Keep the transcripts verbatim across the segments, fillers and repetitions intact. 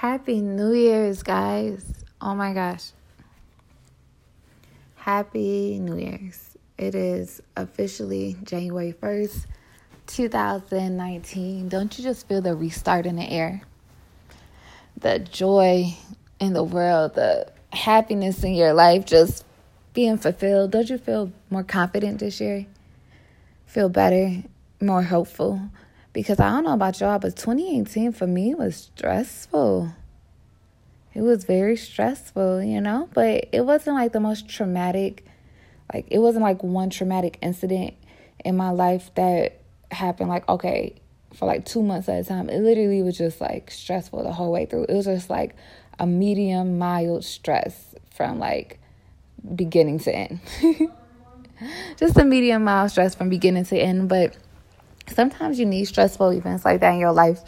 Happy New Year's, guys. Oh my gosh. Happy New Year's. It is officially January first, two thousand nineteen. Don't you just feel the restart in the air? The joy in the world, the happiness in your life, just being fulfilled. Don't you feel more confident this year? Feel better, more hopeful? Because I don't know about y'all, but twenty eighteen for me was stressful. It was very stressful, you know? But it wasn't like the most traumatic, like it wasn't like one traumatic incident in my life that happened like, okay, for like two months at a time. It literally was just like stressful the whole way through. It was just like a medium mild stress from like beginning to end. Just a medium mild stress from beginning to end, but sometimes you need stressful events like that in your life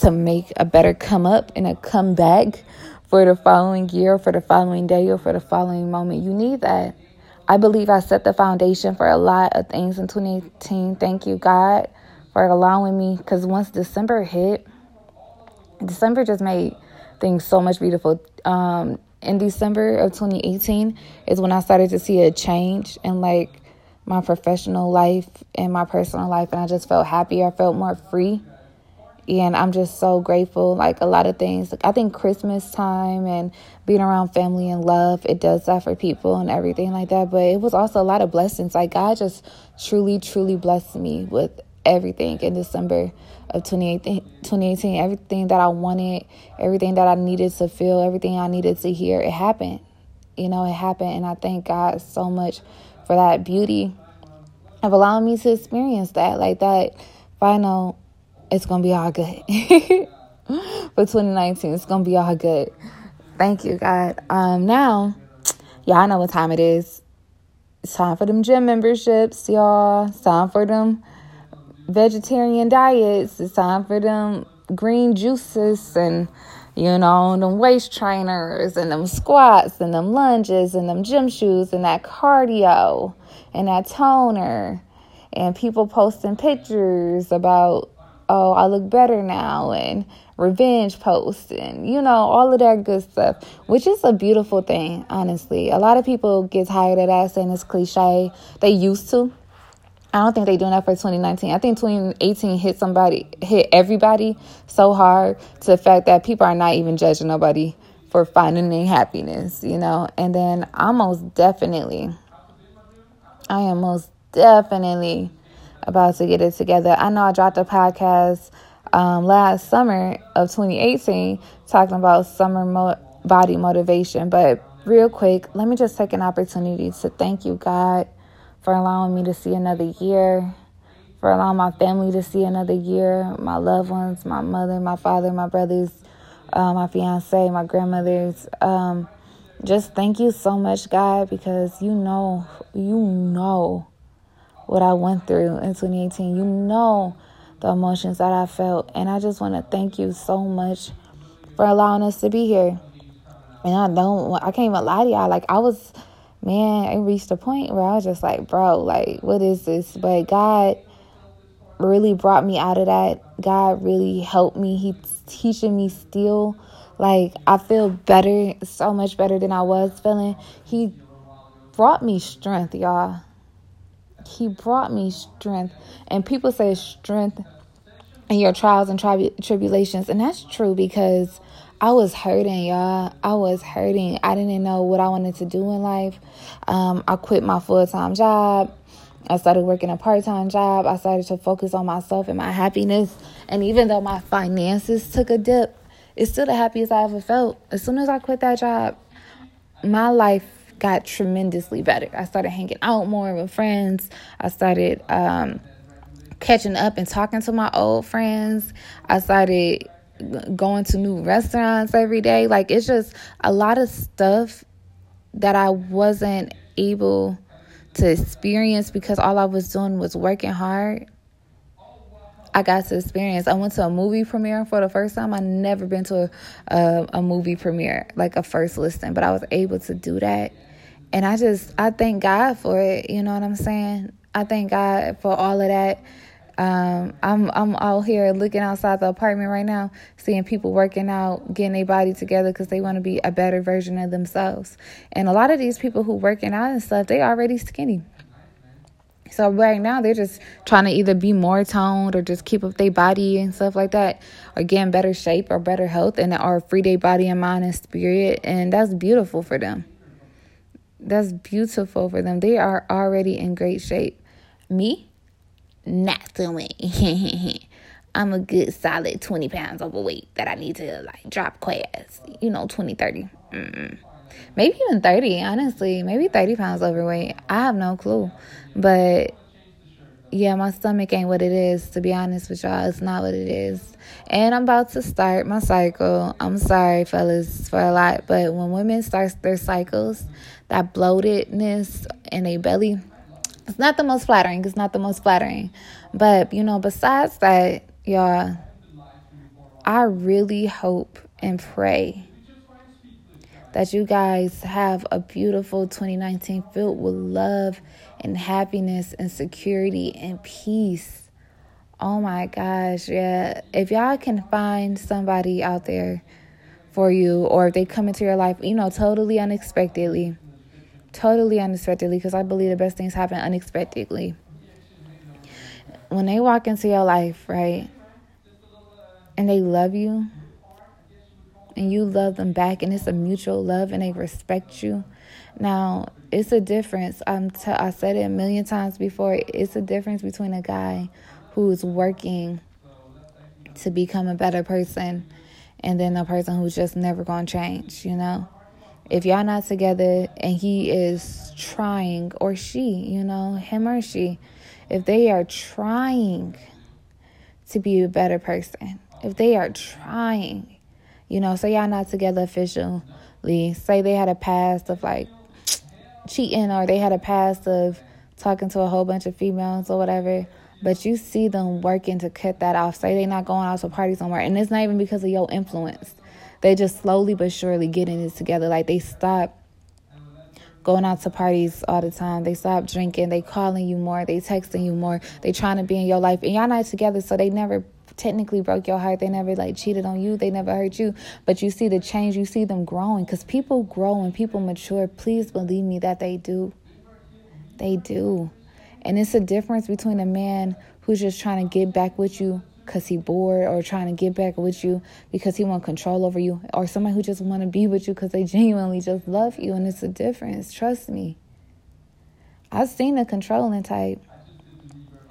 to make a better come up and a comeback for the following year, for the following day, or for the following moment. You need that. I believe I set the foundation for a lot of things in twenty eighteen. Thank you, God, for allowing me. Because once December hit, December just made things so much beautiful. Um, in December of twenty eighteen is when I started to see a change and like my professional life and my personal life, and I just felt happier. I felt more free, and I'm just so grateful. Like a lot of things, like I think Christmas time and being around family and love, it does that for people and everything like that, but it was also a lot of blessings. Like God just truly, truly blessed me with everything in December of twenty eighteen, twenty eighteen. Everything that I wanted, everything that I needed to feel, everything I needed to hear, it happened. You know, it happened, and I thank God so much for that beauty of allowing me to experience that. Like that, if I know it's going to be all good. For twenty nineteen, it's going to be all good. Thank you, God. Um, now, y'all know what time it is. It's time for them gym memberships, y'all. It's time for them vegetarian diets. It's time for them green juices and, you know, them waist trainers and them squats and them lunges and them gym shoes and that cardio and that toner and people posting pictures about, oh, I look better now, and revenge posts and, you know, all of that good stuff, which is a beautiful thing, honestly. A lot of people get tired of that, saying it's cliche. They used to. I don't think they're doing that for twenty nineteen. I think twenty eighteen hit somebody, hit everybody so hard to the fact that people are not even judging nobody for finding their happiness, you know. And then I most definitely, I am most definitely about to get it together. I know I dropped a podcast um, last summer of twenty eighteen talking about summer mo- body motivation. But real quick, let me just take an opportunity to thank you, God, for allowing me to see another year, for allowing my family to see another year, my loved ones, my mother, my father, my brothers, uh, my fiance, my grandmothers. Um, just thank you so much, God, because you know, you know what I went through in twenty eighteen. You know the emotions that I felt, and I just want to thank you so much for allowing us to be here. And I don't, I can't even lie to y'all. Like I was. Man, it reached a point where I was just like, bro, like, what is this? But God really brought me out of that. God really helped me. He's teaching me still. Like, I feel better, so much better than I was feeling. He brought me strength, y'all. He brought me strength. And people say strength in your trials and tri- tribulations. And that's true, because I was hurting, y'all. I was hurting. I didn't know what I wanted to do in life. Um, I quit my full-time job. I started working a part-time job. I started to focus on myself and my happiness. And even though my finances took a dip, it's still the happiest I ever felt. As soon as I quit that job, my life got tremendously better. I started hanging out more with friends. I started um, catching up and talking to my old friends. I started going to new restaurants every day. Like, it's just a lot of stuff that I wasn't able to experience because all I was doing was working hard. I got to experience. I went to a movie premiere for the first time. I've never been to a, a, a movie premiere, like a first listen, but I was able to do that. And I just, I thank God for it. You know what I'm saying? I thank God for all of that. Um, I'm I'm out here looking outside the apartment right now, seeing people working out, getting their body together because they want to be a better version of themselves. And a lot of these people who working out and stuff, they already skinny. So right now, they're just trying to either be more toned or just keep up their body and stuff like that, or get in better shape or better health, and or free their body and mind and spirit. And that's beautiful for them. That's beautiful for them. They are already in great shape. Me? Not so much. I'm a good solid twenty pounds overweight that I need to like drop class. You know, twenty, thirty. Mm-mm. Maybe even thirty, honestly. Maybe thirty pounds overweight. I have no clue. But, yeah, my stomach ain't what it is, to be honest with y'all. It's not what it is. And I'm about to start my cycle. I'm sorry, fellas, for a lot. But when women start their cycles, that bloatedness in their belly, it's not the most flattering. It's not the most flattering. But, you know, besides that, y'all, I really hope and pray that you guys have a beautiful twenty nineteen filled with love and happiness and security and peace. Oh my gosh, yeah. If y'all can find somebody out there for you, or if they come into your life, you know, totally unexpectedly. Totally unexpectedly, because I believe the best things happen unexpectedly. When they walk into your life, right, and they love you, and you love them back, and it's a mutual love, and they respect you. Now, it's a difference. I'm t- I said it a million times before. It's a difference between a guy who is working to become a better person and then a person who's just never going to change, you know? If y'all not together and he is trying, or she, you know, him or she, if they are trying to be a better person, if they are trying... You know, say y'all not together officially. Say they had a past of, like, cheating, or they had a past of talking to a whole bunch of females or whatever. But you see them working to cut that off. Say they not going out to a party somewhere. And it's not even because of your influence. They just slowly but surely getting it together. Like, they stop going out to parties all the time. They stop drinking. They calling you more. They texting you more. They trying to be in your life. And y'all not together, so they never... technically broke your heart. They never like cheated on you. They never hurt you. But you see the change. You see them growing, because people grow and people mature. Please believe me that they do. They do. And it's a difference between a man who's just trying to get back with you because he bored, or trying to get back with you because he want control over you, or somebody who just want to be with you because they genuinely just love you. And it's a difference. Trust me. I've seen the controlling type.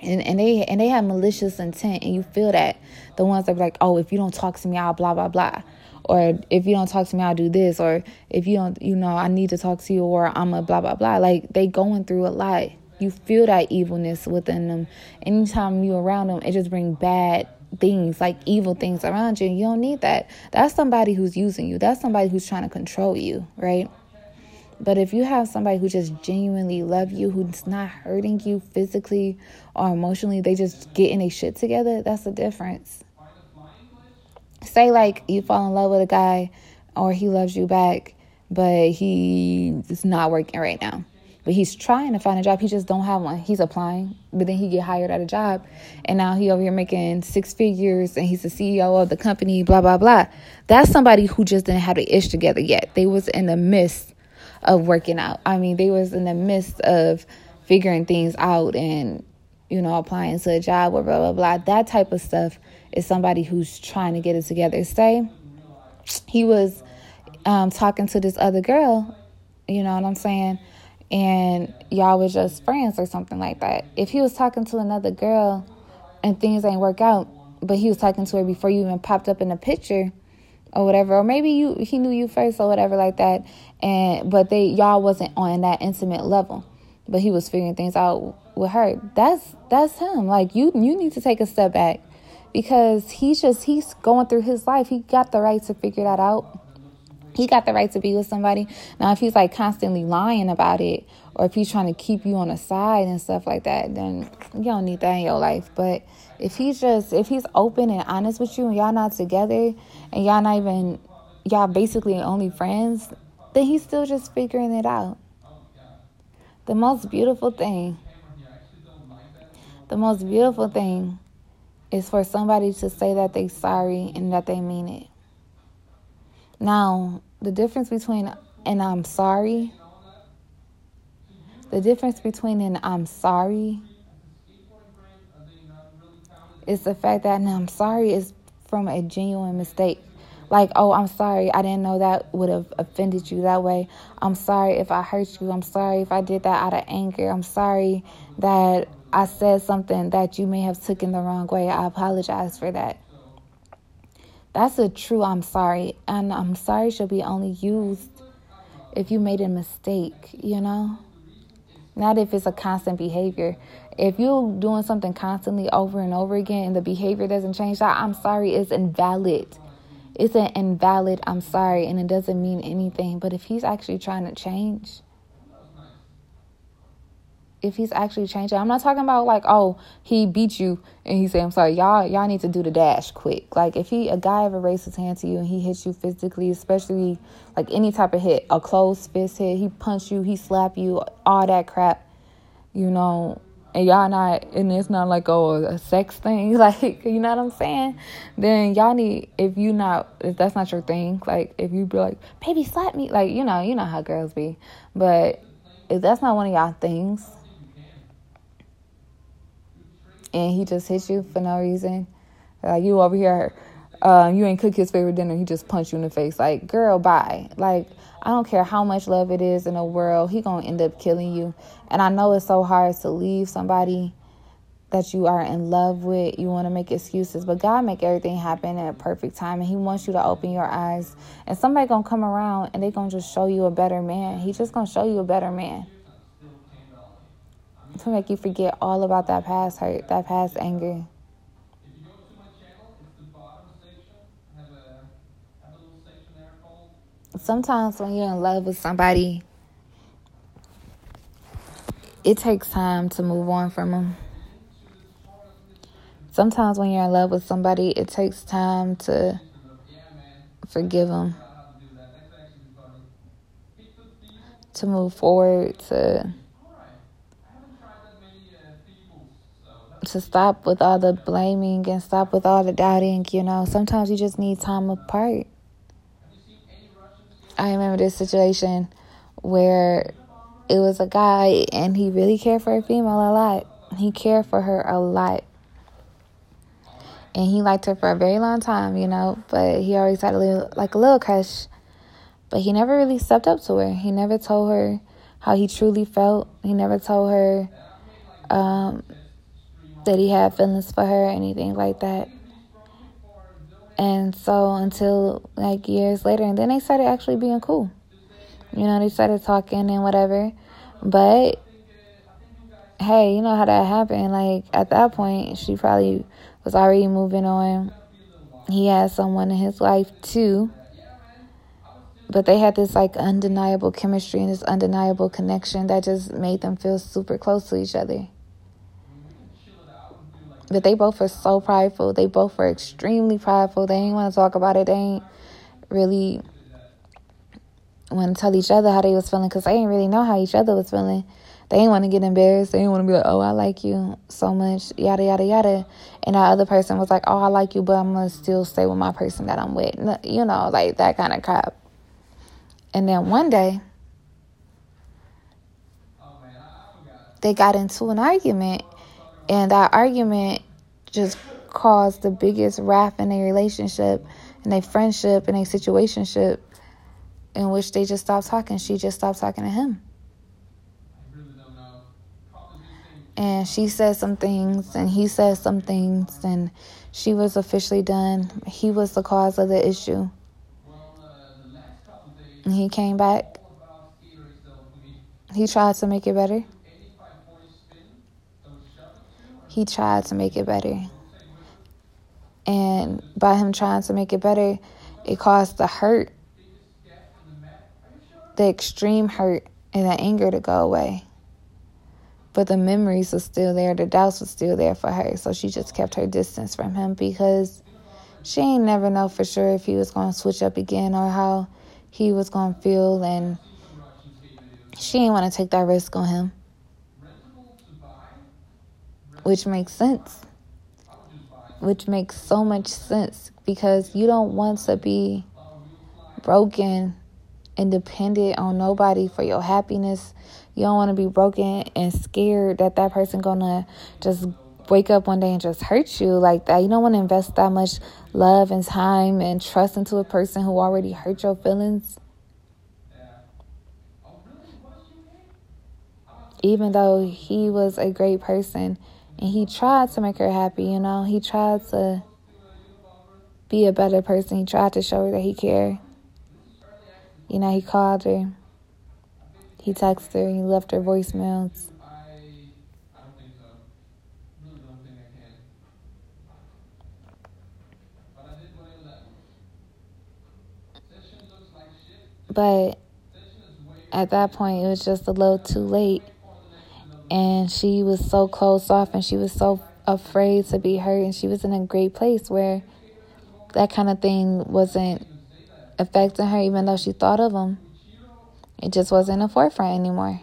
And, and they and they have malicious intent, and you feel that. The ones that are like, oh, if you don't talk to me, I'll blah, blah, blah. Or if you don't talk to me, I'll do this. Or if you don't, you know, I need to talk to you, or I'm a blah, blah, blah. Like, they going through a lot. You feel that evilness within them. Anytime you around them, it just brings bad things, like evil things around you. And you don't need that. That's somebody who's using you. That's somebody who's trying to control you, right? But if you have somebody who just genuinely love you, who's not hurting you physically or emotionally, they just getting their shit together, that's the difference. Say, like, you fall in love with a guy, or he loves you back, but he is not working right now. But he's trying to find a job. He just don't have one. He's applying, but then he get hired at a job. And now he over here making six figures, and he's the C E O of the company, blah, blah, blah. That's somebody who just didn't have the ish together yet. They was in the midst of working out. I mean, they was in the midst of figuring things out, and, you know, applying to a job, or blah, blah, blah. That type of stuff is somebody who's trying to get it together. Say he was um, talking to this other girl, you know what I'm saying, and y'all was just friends or something like that. If he was talking to another girl and things ain't work out, but he was talking to her before you even popped up in the picture, or whatever, or maybe you he knew you first or whatever like that, and but they y'all wasn't on that intimate level, but he was figuring things out with her. That's that's him. Like, you you need to take a step back, because he's just he's going through his life. He got the right to figure that out. He got the right to be with somebody. Now, if he's like constantly lying about it, or if he's trying to keep you on the side and stuff like that, then you don't need that in your life. But If he's just, if he's open and honest with you, and y'all not together, and y'all not even, y'all basically only friends, then he's still just figuring it out. The most beautiful thing The most beautiful thing is for somebody to say that they're sorry and that they mean it. Now, the difference between an I'm sorry, the difference between an I'm sorry is the fact that an I'm sorry is from a genuine mistake. Like, oh, I'm sorry, I didn't know that would have offended you that way. I'm sorry if I hurt you. I'm sorry if I did that out of anger. I'm sorry that I said something that you may have taken the wrong way. I apologize for that. That's a true I'm sorry. And I'm sorry should be only used if you made a mistake, you know? Not if it's a constant behavior. If you're doing something constantly over and over again and the behavior doesn't change, that I'm sorry is invalid. It's an invalid I'm sorry, and it doesn't mean anything. But if he's actually trying to change, if he's actually changing, I'm not talking about like, oh, he beat you and he said, I'm sorry, y'all y'all need to do the dash quick. Like, if he a guy ever raised his hand to you and he hits you physically, especially like any type of hit, a closed fist hit, he punched you, he slapped you, all that crap, you know, and y'all not, and it's not like, oh, a sex thing, like, you know what I'm saying? Then y'all need, if you not, if that's not your thing, like, if you be like, baby, slap me, like, you know, you know how girls be. But if that's not one of y'all things, and he just hits you for no reason, like, you over here, uh, you ain't cook his favorite dinner, he just punched you in the face, like, girl, bye. Like, I don't care how much love it is in the world, he gonna end up killing you. And I know it's so hard to leave somebody that you are in love with. You want to make excuses, but God make everything happen at a perfect time, and he wants you to open your eyes. And somebody gonna come around and they gonna just show you a better man. He just gonna show you a better man to make you forget all about that past hurt, that past anger. Sometimes when you're in love with somebody, it takes time to move on from them. Sometimes when you're in love with somebody, it takes time to forgive them, to move forward, to to stop with all the blaming and stop with all the doubting, you know. Sometimes you just need time apart. I remember this situation where it was a guy and he really cared for a female a lot. He cared for her a lot. And he liked her for a very long time, you know, but he always had a little, like a little crush. But he never really stepped up to her. He never told her how he truly felt. He never told her um, that he had feelings for her or anything like that. And so until like years later, and then they started actually being cool. You know, they started talking and whatever. But hey, you know how that happened. Like, at that point, she probably was already moving on. He had someone in his life too. But they had this like undeniable chemistry and this undeniable connection that just made them feel super close to each other. But they both were so prideful. They both were extremely prideful. They ain't want to talk about it. They ain't really want to tell each other how they was feeling because they didn't really know how each other was feeling. They ain't want to get embarrassed. They didn't want to be like, oh, I like you so much, yada, yada, yada. And that other person was like, oh, I like you, but I'm going to still stay with my person that I'm with. You know, like that kind of crap. And then one day, they got into an argument. And that argument just caused the biggest rift in their relationship and their friendship and their situationship, in which they just stopped talking. She just stopped talking to him. And she said some things and he said some things, and she was officially done. He was the cause of the issue. And he came back. He tried to make it better. He tried to make it better. And by him trying to make it better, it caused the hurt, the extreme hurt and the anger to go away. But the memories were still there. The doubts were still there for her. So she just kept her distance from him because she ain't never know for sure if he was going to switch up again or how he was going to feel. And she ain't want to take that risk on him. which makes sense, which makes so much sense, because you don't want to be broken and dependent on nobody for your happiness. You don't want to be broken and scared that that person gonna just wake up one day and just hurt you like that. You don't want to invest that much love and time and trust into a person who already hurt your feelings. Even though he was a great person and he tried to make her happy, you know, he tried to be a better person. He tried to show her that he cared. You know, he called her. He texted her. He left her voicemails. But at that point, it was just a little too late. And she was so closed off, and she was so afraid to be hurt. And she was in a great place where that kind of thing wasn't affecting her, even though she thought of him. It just wasn't a forefront anymore.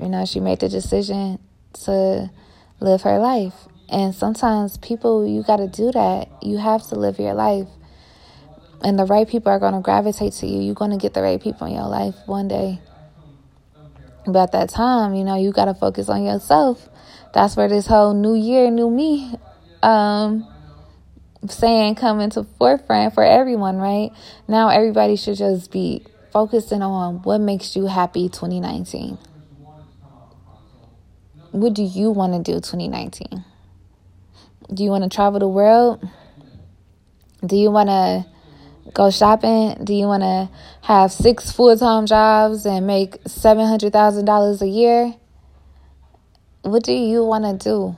You know, she made the decision to live her life. And sometimes people, you got to do that. You have to live your life. And the right people are going to gravitate to you. You're going to get the right people in your life one day. But at that time, you know, you got to focus on yourself. That's where this whole new year, new me um, saying come into forefront for everyone, right? Now everybody should just be focusing on what makes you happy twenty nineteen. What do you want to do twenty nineteen? Do you want to travel the world? Do you want to go shopping? Do you want to have six full-time jobs and make seven hundred thousand dollars a year? What do you want to do?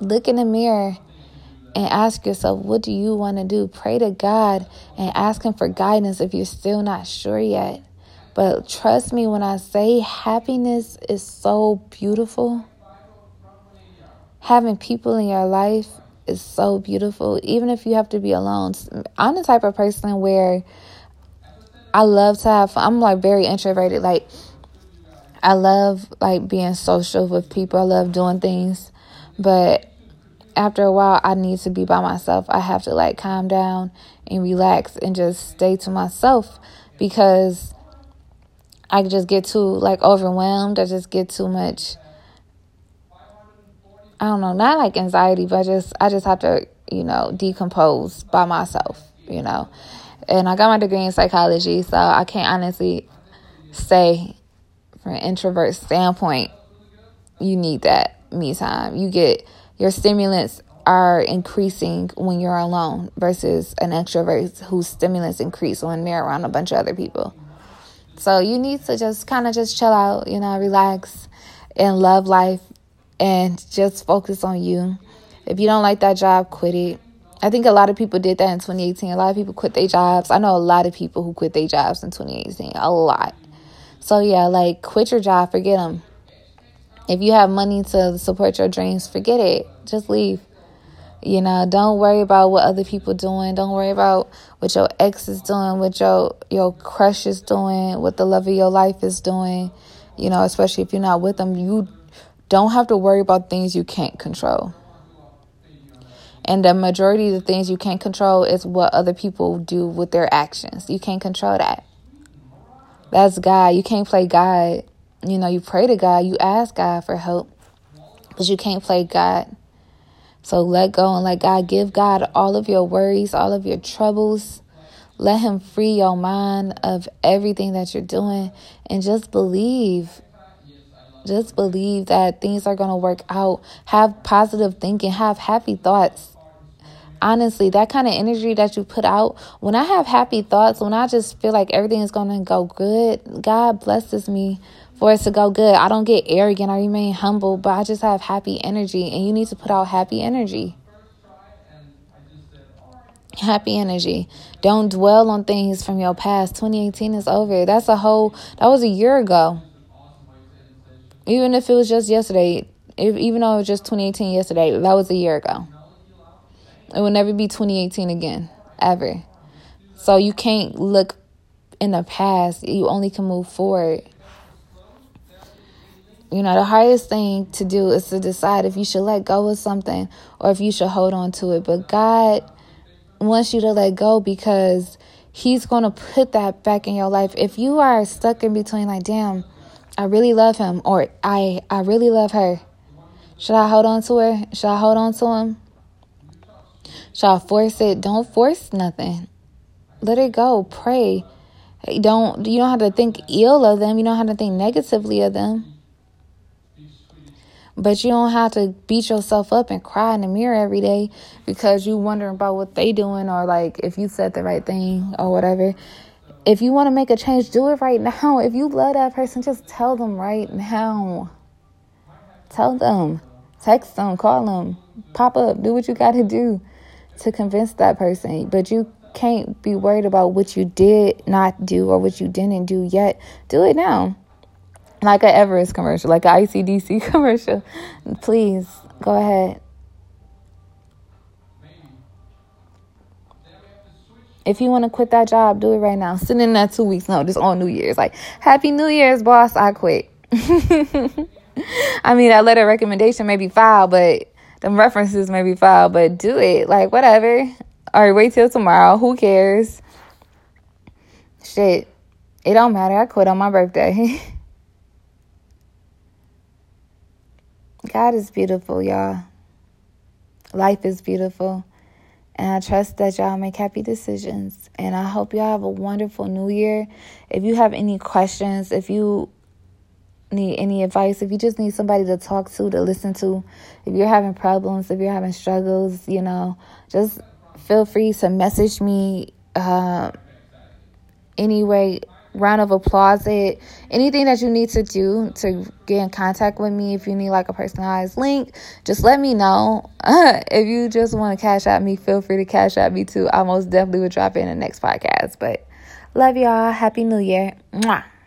Look in the mirror and ask yourself, what do you want to do? Pray to God and ask him for guidance if you're still not sure yet. But trust me when I say happiness is so beautiful. Having people in your life is so beautiful, even if you have to be alone. I'm the type of person where I love to have fun. I'm like very introverted. Like I love like being social with people. I love doing things, but after a while, I need to be by myself. I have to like calm down and relax and just stay to myself, because I just get too like overwhelmed. I just get too much. I don't know, not like anxiety, but just I just have to, you know, decompose by myself, you know. And I got my degree in psychology, so I can't honestly say from an introvert standpoint, you need that me time. You get, your stimulants are increasing when you're alone versus an extrovert whose stimulants increase when they're around a bunch of other people. So you need to just kind of just chill out, you know, relax and love life. And just focus on you. If you don't like that job, quit it. I think a lot of people did that in twenty eighteen. A lot of people quit their jobs. I know a lot of people who quit their jobs in twenty eighteen. A lot. So, yeah, like, quit your job. Forget them. If you have money to support your dreams, forget it. Just leave. You know, don't worry about what other people doing. Don't worry about what your ex is doing, what your, your crush is doing, what the love of your life is doing. You know, especially if you're not with them, you don't have to worry about things you can't control. And the majority of the things you can't control is what other people do with their actions. You can't control that. That's God. You can't play God. You know, you pray to God. You ask God for help. But you can't play God. So let go and let God. Give God all of your worries, all of your troubles. Let him free your mind of everything that you're doing. And just believe. Just believe that things are going to work out. Have positive thinking. Have happy thoughts. Honestly, that kind of energy that you put out. When I have happy thoughts, when I just feel like everything is going to go good, God blesses me for it to go good. I don't get arrogant. I remain humble, but I just have happy energy. And you need to put out happy energy. Happy energy. Don't dwell on things from your past. twenty eighteen is over. That's a whole, that was a year ago. Even if it was just yesterday, if, even though it was just twenty eighteen yesterday, that was a year ago. It will never be twenty eighteen again, ever. So you can't look in the past. You only can move forward. You know, the hardest thing to do is to decide if you should let go of something or if you should hold on to it. But God wants you to let go because he's going to put that back in your life. If you are stuck in between like, damn, I really love him, or I, I really love her. Should I hold on to her? Should I hold on to him? Should I force it? Don't force nothing. Let it go. Pray. You don't, you don't have to think ill of them. You don't have to think negatively of them. But you don't have to beat yourself up and cry in the mirror every day because you wondering about what they doing or like if you said the right thing or whatever. If you want to make a change, do it right now. If you love that person, just tell them right now. Tell them. Text them. Call them. Pop up. Do what you got to do to convince that person. But you can't be worried about what you did not do or what you didn't do yet. Do it now. Like an Everest commercial, like an I C D C commercial. Please, go ahead. If you want to quit that job, do it right now. Send in that two weeks notice on New Year's. Like, Happy New Year's, boss, I quit. I mean, that letter recommendation may be filed, but them references may be filed, but do it. Like, whatever. Or wait till tomorrow. Who cares? Shit. It don't matter. I quit on my birthday. God is beautiful, y'all. Life is beautiful. And I trust that y'all make happy decisions. And I hope y'all have a wonderful new year. If you have any questions, if you need any advice, if you just need somebody to talk to, to listen to, if you're having problems, if you're having struggles, you know, just feel free to message me. Uh, anyway, round of applause it. Anything that you need to do to get in contact with me, if you need like a personalized link, just let me know. If you just want to cash at me, feel free to cash at me too. I most definitely would drop it in the next podcast. But love y'all. Happy New Year. Mwah.